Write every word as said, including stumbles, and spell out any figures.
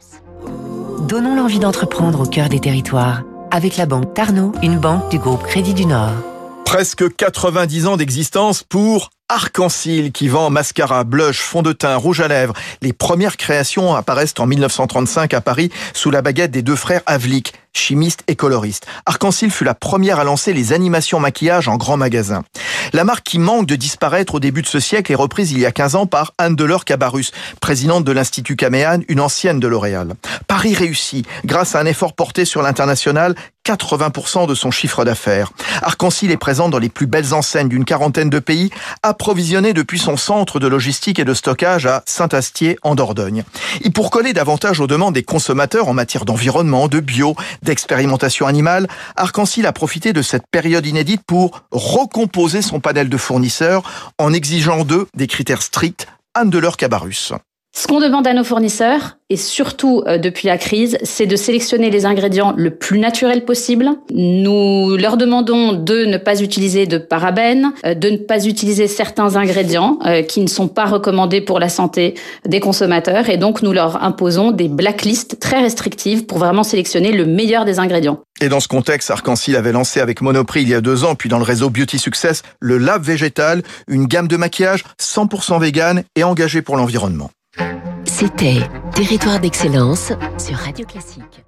d'excellence. Donnons l'envie d'entreprendre au cœur des territoires avec la banque Tarnot, une banque du groupe Crédit du Nord. Presque quatre-vingt-dix ans d'existence pour Arcancil qui vend mascara, blush, fond de teint, rouge à lèvres. Les premières créations apparaissent en mille neuf cent trente-cinq à Paris sous la baguette des deux frères Avlik, chimistes et coloristes. Arcancil fut la première à lancer les animations maquillage en grand magasin. La marque qui manque de disparaître au début de ce siècle est reprise il y a quinze ans par Anne-Fleur Cabarrus, présidente de l'Institut Caméane, une ancienne de L'Oréal. Paris réussit grâce à un effort porté sur l'international, quatre-vingts pour cent de son chiffre d'affaires. Arcancil est présent dans les plus belles enseignes d'une quarantaine de pays, approvisionné depuis son centre de logistique et de stockage à Saint-Astier en Dordogne. Et pour coller davantage aux demandes des consommateurs en matière d'environnement, de bio, d'expérimentation animale, Arcancil a profité de cette période inédite pour recomposer son panel de fournisseurs en exigeant d'eux des critères stricts. Anne-Fleur Cabarrus. Ce qu'on demande à nos fournisseurs, et surtout euh, depuis la crise, c'est de sélectionner les ingrédients le plus naturel possible. Nous leur demandons de ne pas utiliser de parabènes, euh, de ne pas utiliser certains ingrédients euh, qui ne sont pas recommandés pour la santé des consommateurs. Et donc, nous leur imposons des blacklists très restrictives pour vraiment sélectionner le meilleur des ingrédients. Et dans ce contexte, Arcancil avait lancé avec Monoprix il y a deux ans, puis dans le réseau Beauty Success, le Lab Végétal, une gamme de maquillage cent pour cent vegan et engagée pour l'environnement. C'était Territoire d'excellence sur Radio Classique.